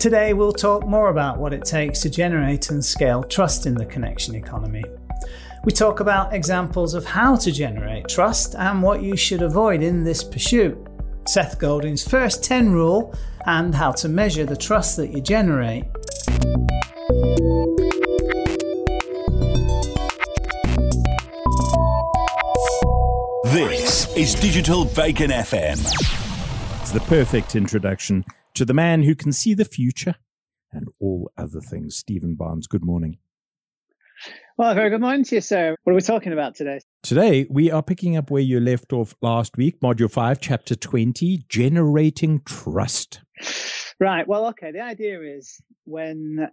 Today we'll talk more about what it takes to generate and scale trust in the connection economy. We talk about examples of how to generate trust and what you should avoid in this pursuit, Seth Godin's first 10 rule, and how to measure the trust that you generate. This is Digital Bacon FM. It's the perfect introduction to the man who can see the future and all other things. Stephen Barnes, good morning. Well, very good morning to you, sir. What are we talking about today? Today, we are picking up where you left off last week, Module 5, Chapter 20, Generating Trust. Right. Well, okay. The idea is when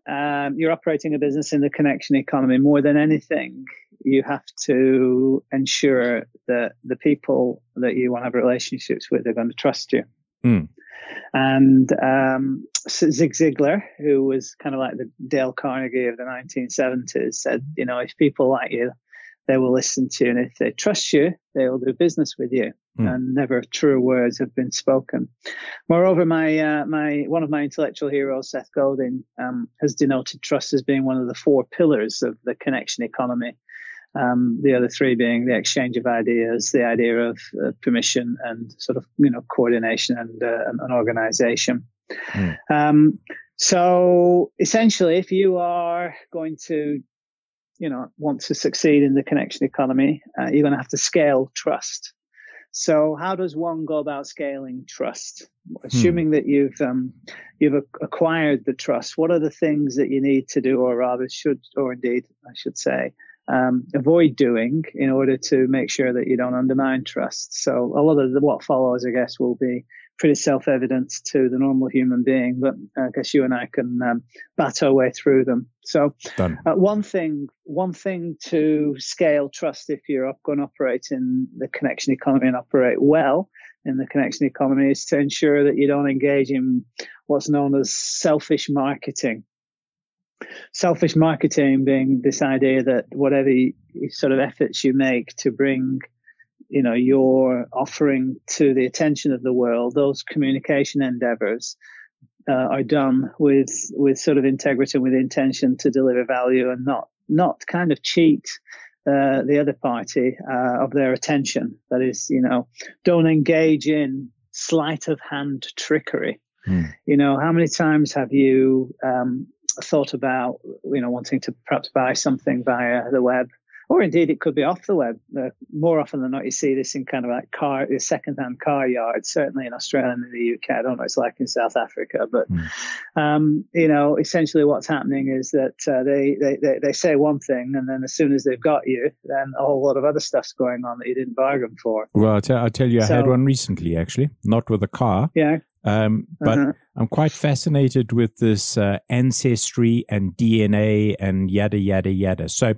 you're operating a business in the connection economy, more than anything, you have to ensure that the people that you want to have relationships with are going to trust you. Mm. And Zig Ziglar, who was kind of like the Dale Carnegie of the 1970s, said, you know, if people like you, they will listen to you. And if they trust you, they will do business with you. Mm. And never truer words have been spoken. Moreover, one of my intellectual heroes, Seth Godin, has denoted trust as being one of the four pillars of the connection economy. The other three being the exchange of ideas, the idea of permission, and sort of, you know, coordination and organization. Mm. So essentially, if you are going to, you know, want to succeed in the connection economy, you're going to have to scale trust. So how does one go about scaling trust? Assuming that you've acquired the trust, what are the things that you need to do, or rather should, or indeed I should say, avoid doing in order to make sure that you don't undermine trust? So a lot of what follows, I guess, will be pretty self-evident to the normal human being, but I guess you and I can bat our way through them. So one thing to scale trust if you're going to operate in the connection economy and operate well in the connection economy is to ensure that you don't engage in what's known as selfish marketing. Selfish marketing being this idea that whatever sort of efforts you make to bring, you know, your offering to the attention of the world, those communication endeavors are done with sort of integrity, with intention to deliver value, and not kind of cheat the other party of their attention. That is, you know, don't engage in sleight of hand trickery. Mm. You know, how many times have you thought about, you know, wanting to perhaps buy something via the web, or indeed it could be off the web. More often than not, you see this in kind of like secondhand car yards, certainly in Australia and in the UK. I don't know what it's like in South Africa, but you know, essentially what's happening is that they say one thing, and then as soon as they've got you, then a whole lot of other stuff's going on that you didn't bargain for. Well, I'll tell you, I had one recently, actually, not with a car. Yeah. But I'm quite fascinated with this ancestry and DNA and yada, yada, yada. So,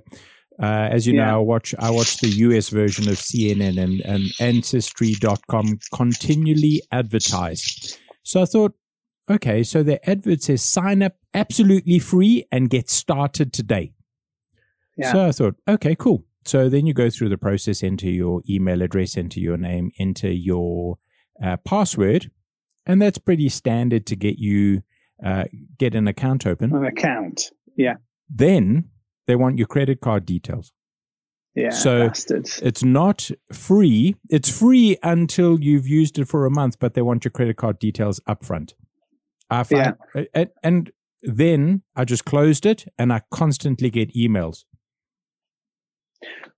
as you know, I watch the US version of CNN and Ancestry.com continually advertise. So I thought, okay, so their advert says sign up absolutely free and get started today. Yeah. So I thought, okay, cool. So then you go through the process, enter your email address, enter your name, enter your password. And that's pretty standard to get you get an account open. An account, yeah. Then they want your credit card details. Yeah, so bastards. It's not free. It's free until you've used it for a month, but they want your credit card details up front. I find, and then I just closed it, and I constantly get emails.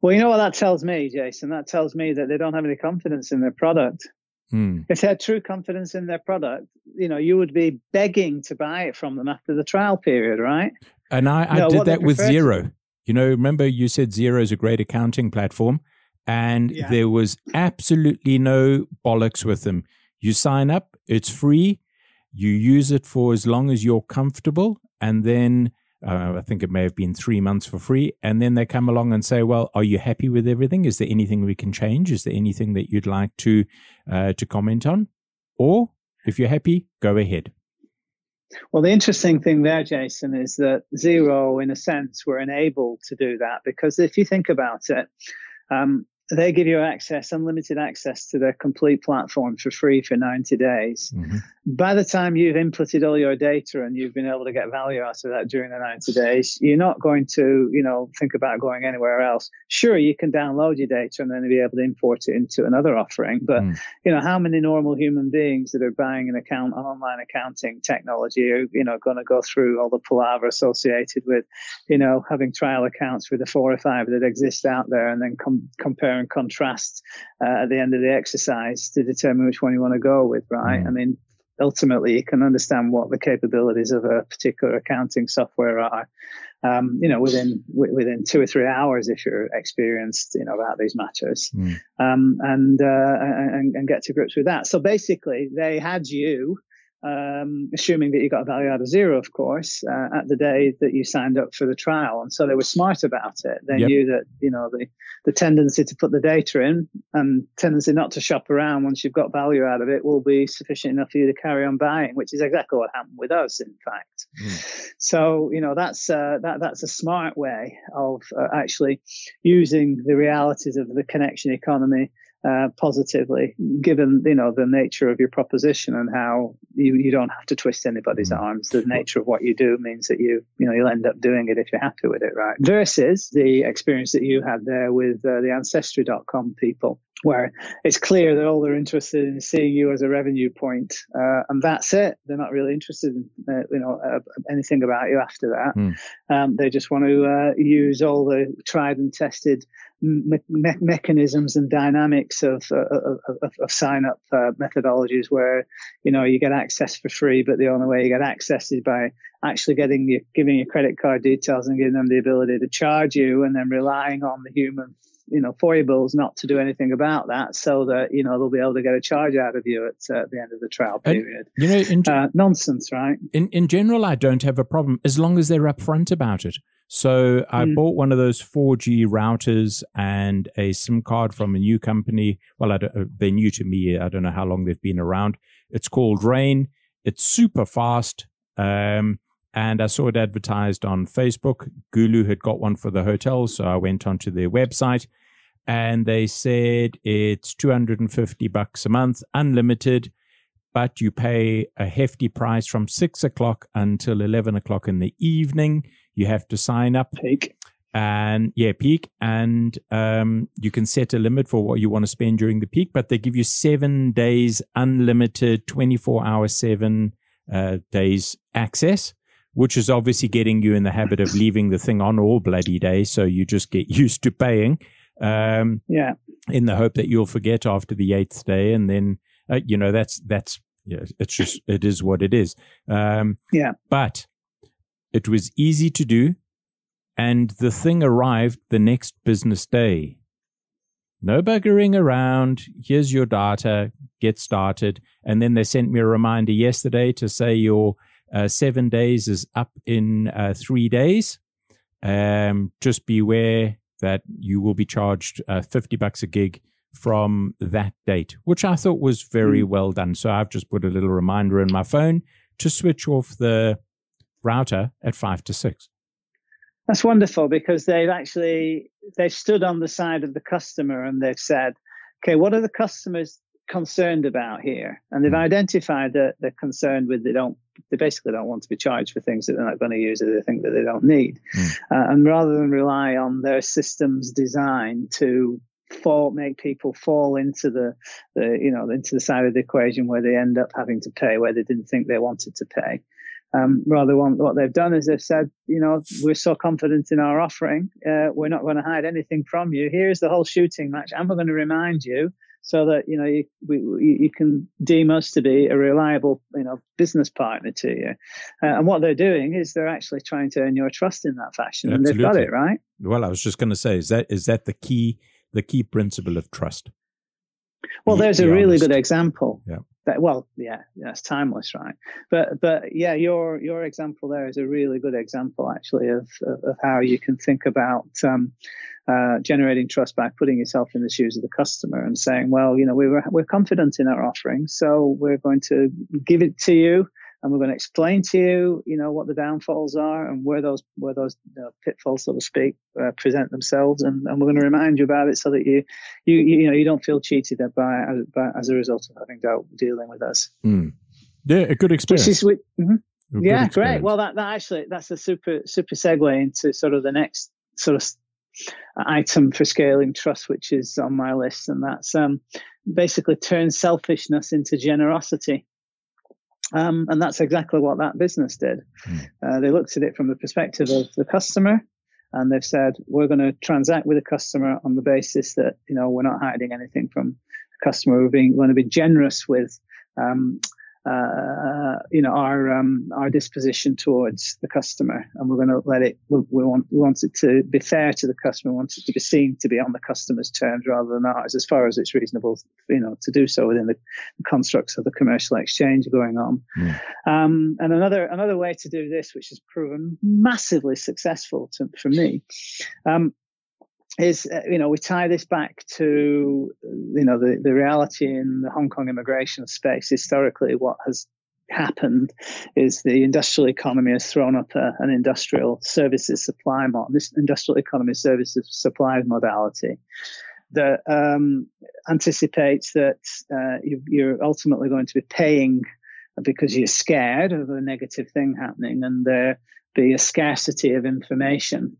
Well, you know what that tells me, Jason? That tells me that they don't have any confidence in their product. Mm. If they had true confidence in their product, you know, you would be begging to buy it from them after the trial period, right? And I did that with Xero. You know, remember you said Xero is a great accounting platform, and there was absolutely no bollocks with them. You sign up, it's free, you use it for as long as you're comfortable, and then I think it may have been 3 months for free, and then they come along and say, well, are you happy with everything? Is there anything we can change? Is there anything that you'd like to comment on? Or if you're happy, go ahead. Well, the interesting thing there, Jason, is that Xero, in a sense, were enabled to do that, because if you think about it, they give you unlimited access to their complete platform for free for 90 days. Mm-hmm. By the time you've inputted all your data and you've been able to get value out of that during the 90 days, you're not going to, think about going anywhere else. Sure, you can download your data and then be able to import it into another offering. But, how many normal human beings that are buying an account, online accounting technology are, going to go through all the palaver associated with, having trial accounts with the 4 or 5 that exist out there and then compare and contrast at the end of the exercise to determine which one you want to go with, right? Mm. I mean, ultimately, you can understand what the capabilities of a particular accounting software are, within 2 or 3 hours if you're experienced, about these matters, and get to grips with that. So basically, they had you, assuming that you got a value out of Xero, of course, at the day that you signed up for the trial. And so they were smart about it. They knew that, the tendency to put the data in and tendency not to shop around once you've got value out of it will be sufficient enough for you to carry on buying, which is exactly what happened with us, in fact. Mm. So, that's a smart way of actually using the realities of the connection economy positively, given the nature of your proposition and how you don't have to twist anybody's arms. The nature of what you do means that you'll end up doing it if you're happy with it, right? Versus the experience that you had there with the Ancestry.com people, where it's clear that all they're interested in is seeing you as a revenue point, and that's it. They're not really interested in anything about you after that. Mm. They just want to use all the tried and tested mechanisms and dynamics of sign-up methodologies, where you get access for free, but the only way you get access is by actually giving your credit card details and giving them the ability to charge you, and then relying on the human for your bills not to do anything about that, so that they'll be able to get a charge out of you at the end of the trial period. And, nonsense, right? In general, I don't have a problem as long as they're upfront about it. So I bought one of those 4G routers and a SIM card from a new company. Well, they're new to me. I don't know how long they've been around. It's called Rain. It's super fast. And I saw it advertised on Facebook. Gulu had got one for the hotel, so I went onto their website. And they said it's $250 a month, unlimited, but you pay a hefty price from 6 o'clock until 11 o'clock in the evening. You have to sign up. Peak. And peak. And you can set a limit for what you want to spend during the peak, but they give you 7 days unlimited, 24-hour, 7 days access, which is obviously getting you in the habit of leaving the thing on all bloody day. So you just get used to paying in the hope that you'll forget after the 8th day. And then, it is what it is. But it was easy to do, and the thing arrived the next business day. No buggering around. Here's your data. Get started. And then they sent me a reminder yesterday to say your 7 days is up in 3 days. Just beware that you will be charged $50 a gig from that date, which I thought was very well done. So I've just put a little reminder in my phone to switch off the router at 5 to 6. That's wonderful, because they've stood on the side of the customer and they've said, okay, what are the customers concerned about here? And they've identified that they're concerned with they basically don't want to be charged for things that they're not going to use or they think that they don't need. And rather than rely on their systems design to make people fall into the side of the equation where they end up having to pay where they didn't think they wanted to pay. Rather, what they've done is they've said, we're so confident in our offering, we're not going to hide anything from you. Here's the whole shooting match. I'm going to remind you so that you can deem us to be a reliable business partner to you. And what they're doing is they're actually trying to earn your trust in that fashion. Absolutely. And they've got it right. Well, I was just going to say, is that the key principle of trust? Well, there's a really good example. Yeah. That's timeless, right? But yeah, your example there is a really good example, actually, of how you can think about generating trust by putting yourself in the shoes of the customer and saying, well, we're confident in our offering, so we're going to give it to you and we're going to explain to you, you know, what the downfalls are and where those pitfalls, so to speak, present themselves, and we're going to remind you about it so that you know you don't feel cheated by as a result of having dealing with us. Mm. Yeah, a good experience. Yeah, great. Well, that's a super segue into sort of the next sort of item for scaling trust, which is on my list, and that's basically turn selfishness into generosity. And that's exactly what that business did. Mm. They looked at it from the perspective of the customer, and they've said, we're going to transact with a customer on the basis that, you know, we're not hiding anything from the customer. We're going to be generous with our disposition towards the customer, and we're going to let it. We want it to be fair to the customer. We want it to be seen to be on the customer's terms rather than ours, as far as it's reasonable, you know, to do so within the constructs of the commercial exchange going on. Yeah. And another way to do this, which has proven massively successful for me, is we tie this back to the reality in the Hong Kong immigration space. Historically, what has happened is the industrial economy has thrown up an industrial services supply model. This industrial economy services supply modality that anticipates that you're ultimately going to be paying because you're scared of a negative thing happening, and there be a scarcity of information.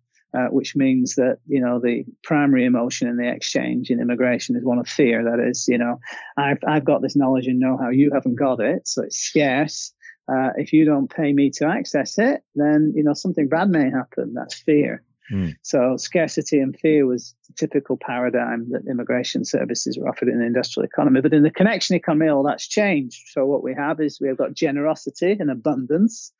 Which means that, you know, the primary emotion in the exchange in immigration is one of fear. That is, you know, I've got this knowledge and know-how, you haven't got it, so it's scarce. If you don't pay me to access it, then, you know, something bad may happen. That's fear. Mm. So scarcity and fear was the typical paradigm that immigration services were offered in the industrial economy. But in the connection economy, all that's changed. So what we have is we've got generosity and abundance.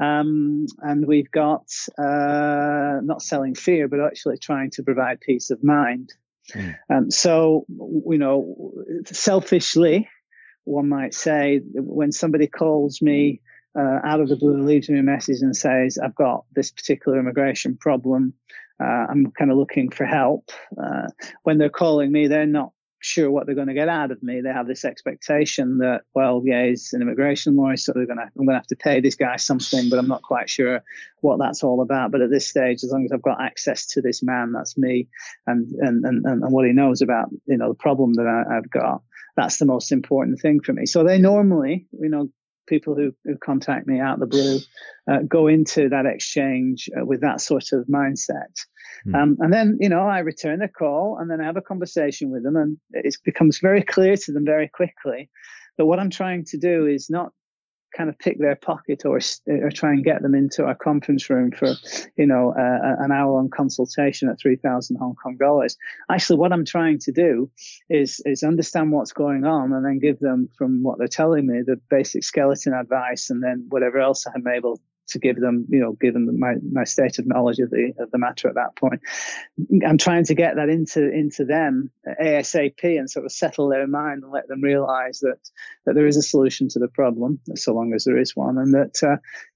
And we've got not selling fear, but actually trying to provide peace of mind. Mm. So, you know, selfishly, one might say, when somebody calls me out of the blue, leaves me a message and says, I've got this particular immigration problem, I'm kind of looking for help. When they're calling me, they're not sure what they're going to get out of me. They have this expectation that, well, yeah, he's an immigration lawyer, so I'm going to have to pay this guy something, but I'm not quite sure what that's all about. But at this stage, as long as I've got access to this man, that's me, and what he knows about, you know, the problem that I've got, that's the most important thing for me. So they normally, you know, people who contact me out of the blue go into that exchange with that sort of mindset. And then, you know, I return the call and then I have a conversation with them, and it becomes very clear to them very quickly that what I'm trying to do is not kind of pick their pocket or try and get them into our conference room for, you know, an hour-long consultation at $3,000 Hong Kong dollars. Actually, what I'm trying to do is understand what's going on, and then give them, from what they're telling me, the basic skeleton advice, and then whatever else I'm able to give them, you know, given my state of knowledge of the matter at that point. I'm trying to get that into them ASAP and sort of settle their mind and let them realize that there is a solution to the problem, so long as there is one, and that,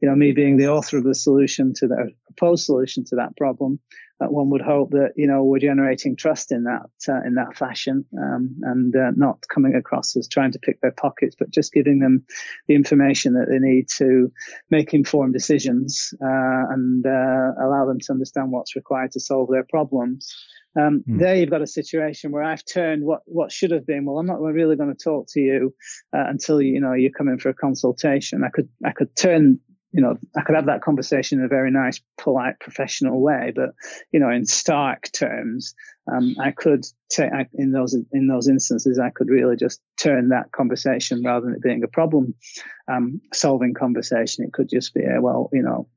you know, me being the author of the solution to the proposed solution to that problem, one would hope that, you know, we're generating trust in that fashion, and not coming across as trying to pick their pockets, but just giving them the information that they need to make informed decisions, and allow them to understand what's required to solve their problems. There you've got a situation where I've turned what should have been, well, I'm not really going to talk to you until, you know, you come in for a consultation. I could turn, you know, I could have that conversation in a very nice, polite, professional way, but, you know, in stark terms, in those instances, I could really just turn that conversation, rather than it being a problem solving conversation. It could just be, well, you know,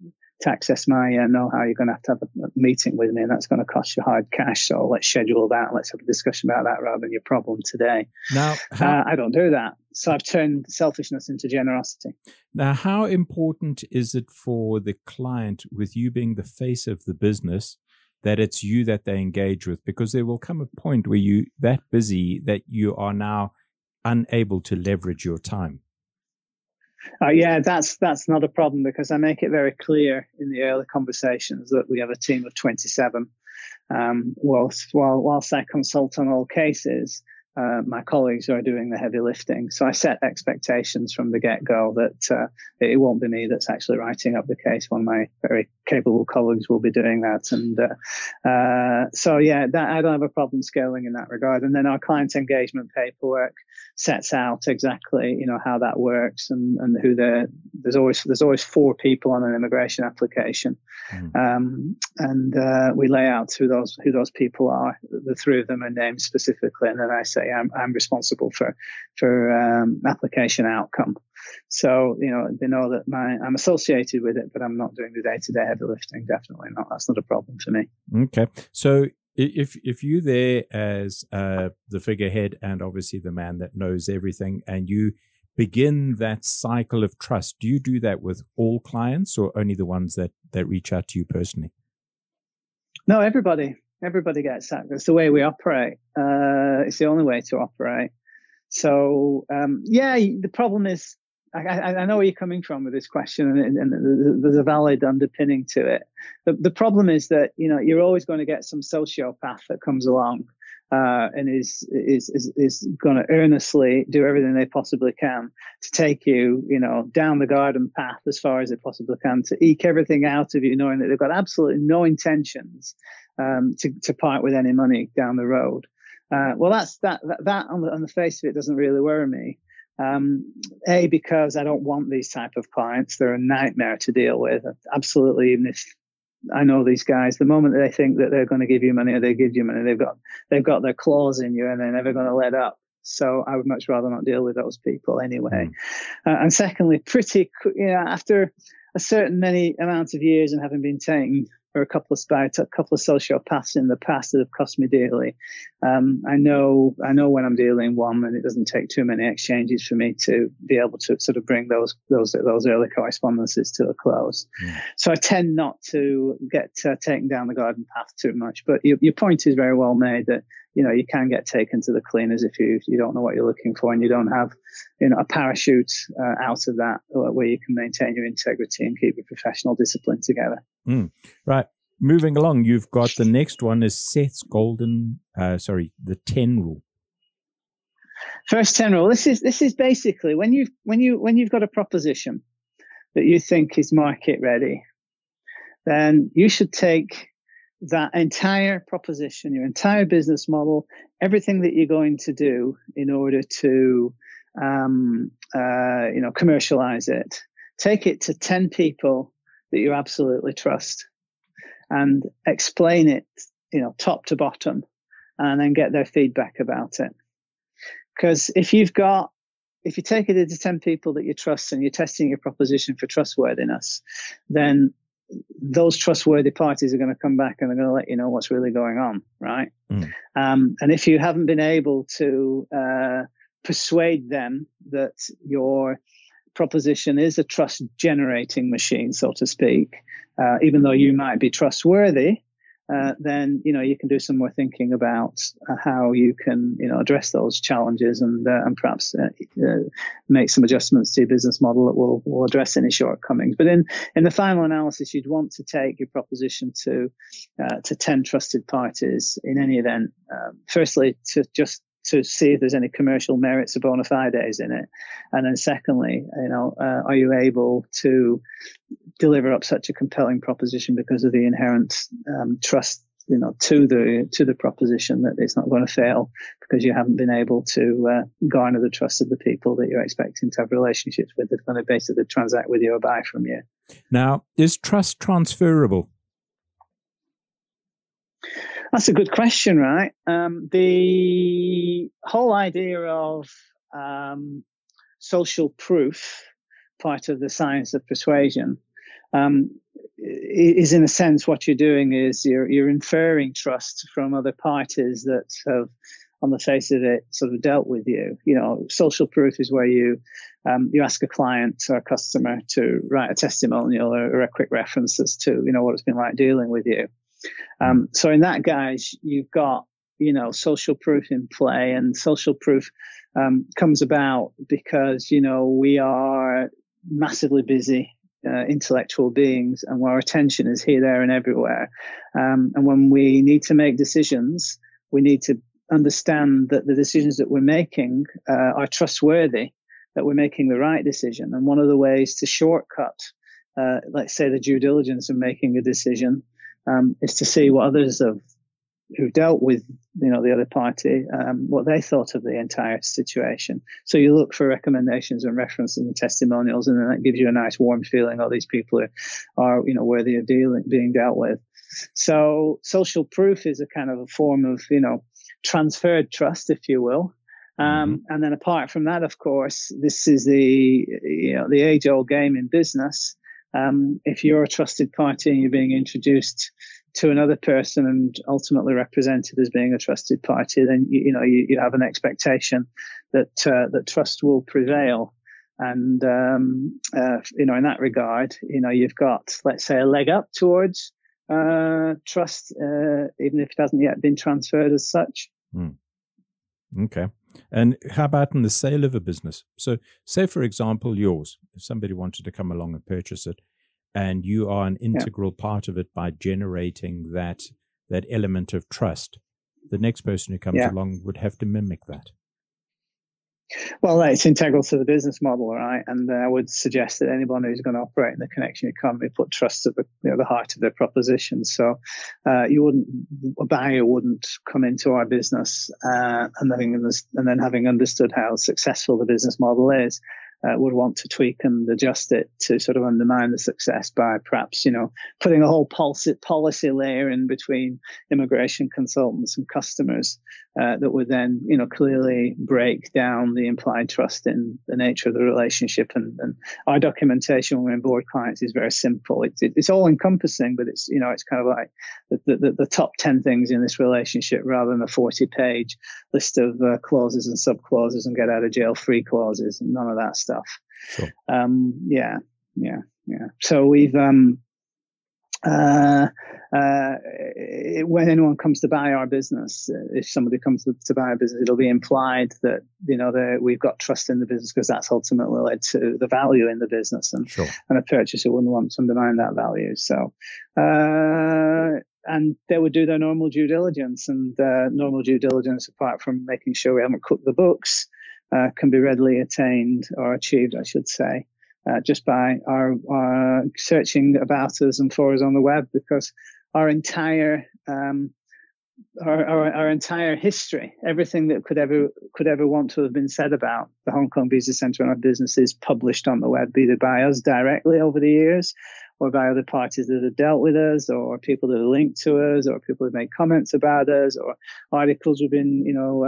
to access my know-how, you're going to have a meeting with me, and that's going to cost you hard cash. So let's schedule that. Let's have a discussion about that rather than your problem today. Now, I don't do that. So I've turned selfishness into generosity. Now, how important is it for the client, with you being the face of the business, that it's you that they engage with? Because there will come a point where you're that busy that you are now unable to leverage your time. Yeah, that's not a problem, because I make it very clear in the early conversations that we have a team of 27. Whilst I consult on all cases, my colleagues who are doing the heavy lifting. So I set expectations from the get-go that it won't be me that's actually writing up the case. One of my very capable colleagues will be doing that. And so I don't have a problem scaling in that regard. And then our client engagement paperwork sets out exactly, you know, how that works and who they're. There's always four people on an immigration application, and we lay out who those people are. The three of them are named specifically, and then I say I'm responsible for application outcome. So, you know, they know that I'm associated with it, but I'm not doing the day-to-day heavy lifting. Definitely not. That's not a problem for me. Okay. So if you there as the figurehead and obviously the man that knows everything, and you begin that cycle of trust, do you do that with all clients or only the ones that reach out to you personally? No, everybody gets that. That's the way we operate. It's the only way to operate. So, the problem is, I know where you're coming from with this question, and there's a valid underpinning to it. The problem is that, you know, you're always going to get some sociopath that comes along and is going to earnestly do everything they possibly can to take you, you know, down the garden path as far as they possibly can, to eke everything out of you, knowing that they've got absolutely no intentions to part with any money down the road. Well, that's that on the face of it doesn't really worry me. Because I don't want these type of clients. They're a nightmare to deal with. Absolutely, even if I know these guys, the moment that they think that they're going to give you money or they give you money, they've got their claws in you and they're never going to let up. So I would much rather not deal with those people anyway. And secondly, after a certain many amount of years and having been tamed for a couple of sociopaths in the past that have cost me dearly, I know when I'm dealing one, and it doesn't take too many exchanges for me to be able to sort of bring those early correspondences to a close. So I tend not to get taken down the garden path too much. But your point is very well made that, you know, you can get taken to the cleaners if you don't know what you're looking for and you don't have, you know, a parachute out of that where you can maintain your integrity and keep your professional discipline together. Right. Moving along, you've got the next one is Seth's the 10 rule. First 10 rule. This is basically when you've got a proposition that you think is market ready, then you should take that entire proposition, your entire business model, everything that you're going to do in order to, commercialize it, take it to 10 people that you absolutely trust and explain it, you know, top to bottom, and then get their feedback about it. Because if you take it to 10 people that you trust and you're testing your proposition for trustworthiness, then those trustworthy parties are going to come back and they're going to let you know what's really going on, right? And if you haven't been able to persuade them that your proposition is a trust-generating machine, so to speak, even though you might be trustworthy, then, you know, you can do some more thinking about how you can, you know, address those challenges and perhaps make some adjustments to your business model that will address any shortcomings. But in the final analysis, you'd want to take your proposition to 10 trusted parties in any event. Firstly, to see if there's any commercial merits or bona fides in it, and then secondly, you know, are you able to deliver up such a compelling proposition because of the inherent trust, you know, to the proposition that it's not going to fail because you haven't been able to garner the trust of the people that you're expecting to have relationships with that are going to basically transact with you or buy from you. Now, is trust transferable? That's a good question, right? The whole idea of social proof, part of the science of persuasion, is in a sense what you're doing is you're inferring trust from other parties that have, on the face of it, sort of dealt with you. You know, social proof is where you ask a client or a customer to write a testimonial or a quick reference as to, you know, what it's been like dealing with you. So in that guise, you've got, you know, social proof in play, and social proof comes about because, you know, we are massively busy intellectual beings and our attention is here, there and everywhere. And when we need to make decisions, we need to understand that the decisions that we're making are trustworthy, that we're making the right decision. And one of the ways to shortcut, let's say, the due diligence in making a decision is to see what others have, who dealt with, you know, the other party, what they thought of the entire situation. So you look for recommendations and references and testimonials, and then that gives you a nice warm feeling. Oh, these people are you know, worthy of being dealt with. So social proof is a kind of a form of, you know, transferred trust, if you will. And then apart from that, of course, this is the, you know, the age-old game in business. If you're a trusted party and you're being introduced to another person and ultimately represented as being a trusted party, then you have an expectation that that trust will prevail. And in that regard, you've got, let's say, a leg up towards trust, even if it hasn't yet been transferred as such. Okay. And how about in the sale of a business? So say, for example, yours, if somebody wanted to come along and purchase it, and you are an integral part of it by generating that element of trust, the next person who comes along would have to mimic that. Well, it's integral to the business model, right? And I would suggest that anyone who's going to operate in the connection economy put trust at the heart of their proposition. So a buyer wouldn't come into our business and then having understood how successful the business model is, would want to tweak and adjust it to sort of undermine the success by perhaps, putting a whole policy layer in between immigration consultants and customers that would then, clearly break down the implied trust in the nature of the relationship. And our documentation when we onboard clients is very simple. It's all encompassing, but it's, it's kind of like the top 10 things in this relationship rather than a 40-page list of clauses and sub-clauses and get-out-of-jail-free clauses and none of that stuff. Sure. So we've when anyone comes to buy our business, if somebody comes to buy a business, it'll be implied that we've got trust in the business, because that's ultimately led to the value in the business, and a purchaser wouldn't want to undermine that value. So and they would do their normal due diligence, and normal due diligence, apart from making sure we haven't cooked the books, can be readily attained or achieved, I should say, just by our searching about us and for us on the web, because our entire our entire history, everything that could ever want to have been said about the Hong Kong Visa Centre and our business is published on the web, either by us directly over the years, or by other parties that have dealt with us, or people that are linked to us, or people who've made comments about us, or articles we've been,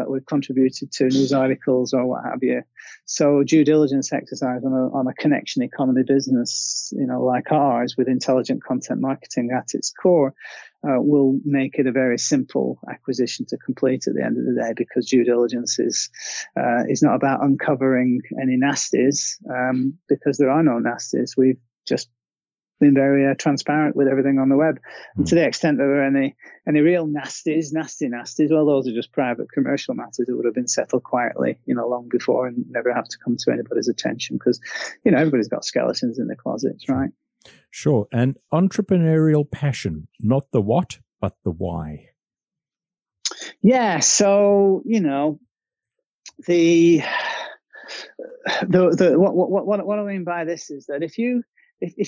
we've contributed to, news articles or what have you. So due diligence exercise on a connection economy business, like ours, with intelligent content marketing at its core, will make it a very simple acquisition to complete at the end of the day, because due diligence is not about uncovering any nasties, because there are no nasties. We've just been very transparent with everything on the web, and to the extent that there are any real nasties, well, those are just private commercial matters that would have been settled quietly, long before, and never have to come to anybody's attention, because everybody's got skeletons in their closets, right? Sure. And entrepreneurial passion, not the what, but the why. Yeah. So the what I mean by this is that if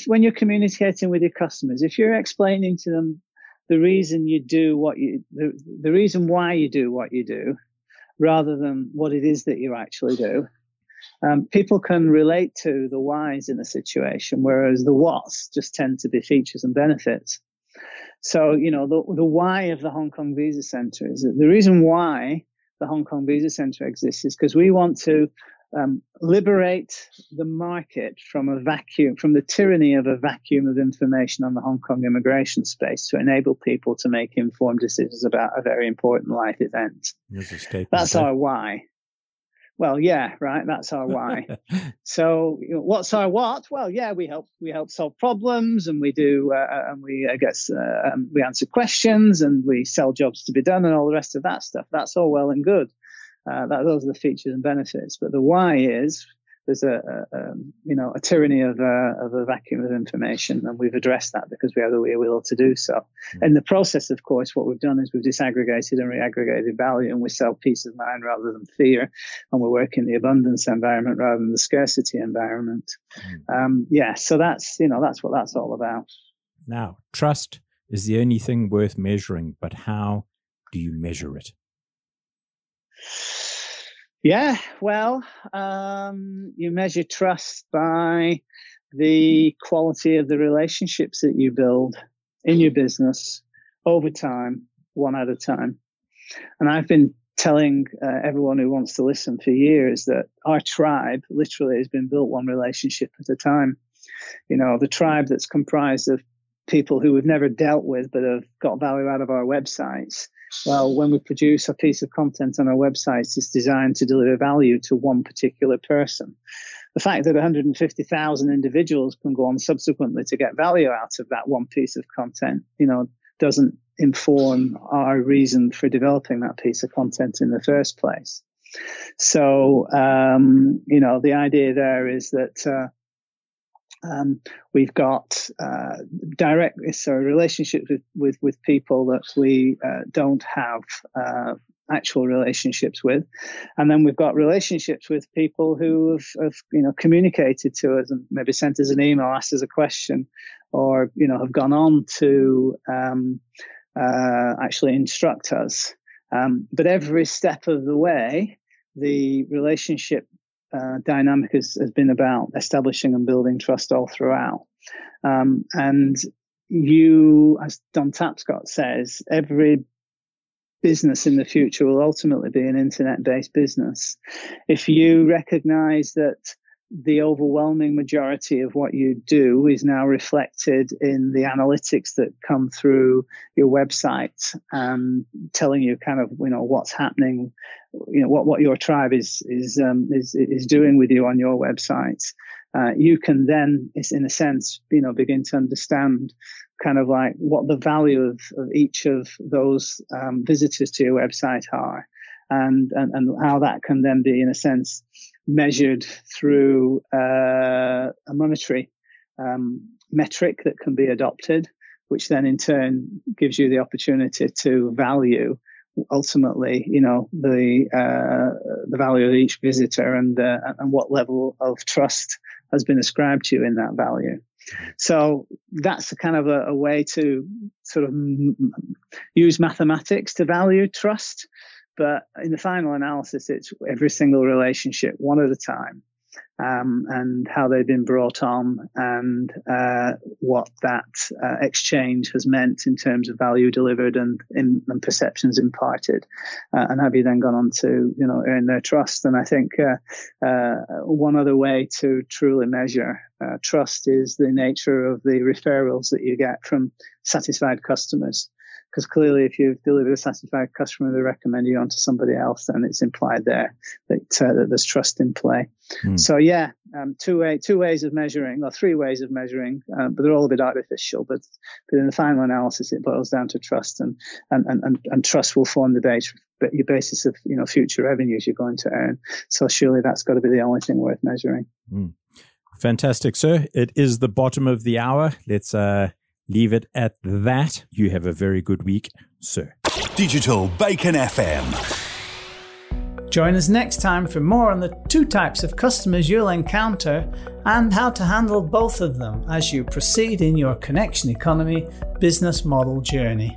when you're communicating with your customers, if you're explaining to them the reason why you do what you do, rather than what it is that you actually do, people can relate to the whys in a situation, whereas the whats just tend to be features and benefits. So, the why of the Hong Kong Visa Centre is that the reason why the Hong Kong Visa Centre exists is because we want to liberate the market from the tyranny of a vacuum of information on the Hong Kong immigration space, to enable people to make informed decisions about a very important life event. That's our why. Well, yeah, right. That's our why. So, what's our what? Well, yeah, we help solve problems, and we do, and we, I guess, we answer questions, and we sell jobs to be done, and all the rest of that stuff. That's all well and good. Those are the features and benefits. But the why is there's a tyranny of a vacuum of information, and we've addressed that because we have the will to do so. In the process, of course, what we've done is we've disaggregated and reaggregated value, and we sell peace of mind rather than fear, and we work in the abundance environment rather than the scarcity environment. So that's what that's all about. Now, trust is the only thing worth measuring, but how do you measure it? You measure trust by the quality of the relationships that you build in your business over time, one at a time. And I've been telling everyone who wants to listen for years that our tribe literally has been built one relationship at a time. You know, the tribe that's comprised of people who we've never dealt with but have got value out of our websites. Well, when we produce a piece of content on our websites, it's designed to deliver value to one particular person. The fact that 150,000 individuals can go on subsequently to get value out of that one piece of content, doesn't inform our reason for developing that piece of content in the first place. So, the idea there is that we've got relationships with people that we don't have actual relationships with, and then we've got relationships with people who have communicated to us and maybe sent us an email, asked us a question, or have gone on to actually instruct us. But every step of the way, the relationship dynamic has been about establishing and building trust all throughout. And you, as Don Tapscott says, every business in the future will ultimately be an internet-based business. If you recognize that the overwhelming majority of what you do is now reflected in the analytics that come through your website, telling you kind of, what's happening, what your tribe is doing with you on your website. You can then, in a sense, begin to understand kind of like what the value of each of those visitors to your website are, and how that can then be, in a sense, measured through a monetary metric that can be adopted, which then in turn gives you the opportunity to value ultimately, the value of each visitor and what level of trust has been ascribed to you in that value. So that's a kind of a way to sort of use mathematics to value trust. But in the final analysis, it's every single relationship, one at a time, and how they've been brought on, and what that exchange has meant in terms of value delivered and perceptions imparted. And have you then gone on to, earn their trust? And I think one other way to truly measure trust is the nature of the referrals that you get from satisfied customers. Because clearly, if you've delivered a satisfied customer, they recommend you onto somebody else, then it's implied there that there's trust in play. So two ways of measuring, or three ways of measuring, but they're all a bit artificial. But in the final analysis, it boils down to trust, and trust will form the basis of future revenues you're going to earn. So surely that's got to be the only thing worth measuring. Fantastic, sir. It is the bottom of the hour. Let's leave it at that. You have a very good week, sir. Digital Bacon FM. Join us next time for more on the two types of customers you'll encounter and how to handle both of them as you proceed in your connection economy business model journey.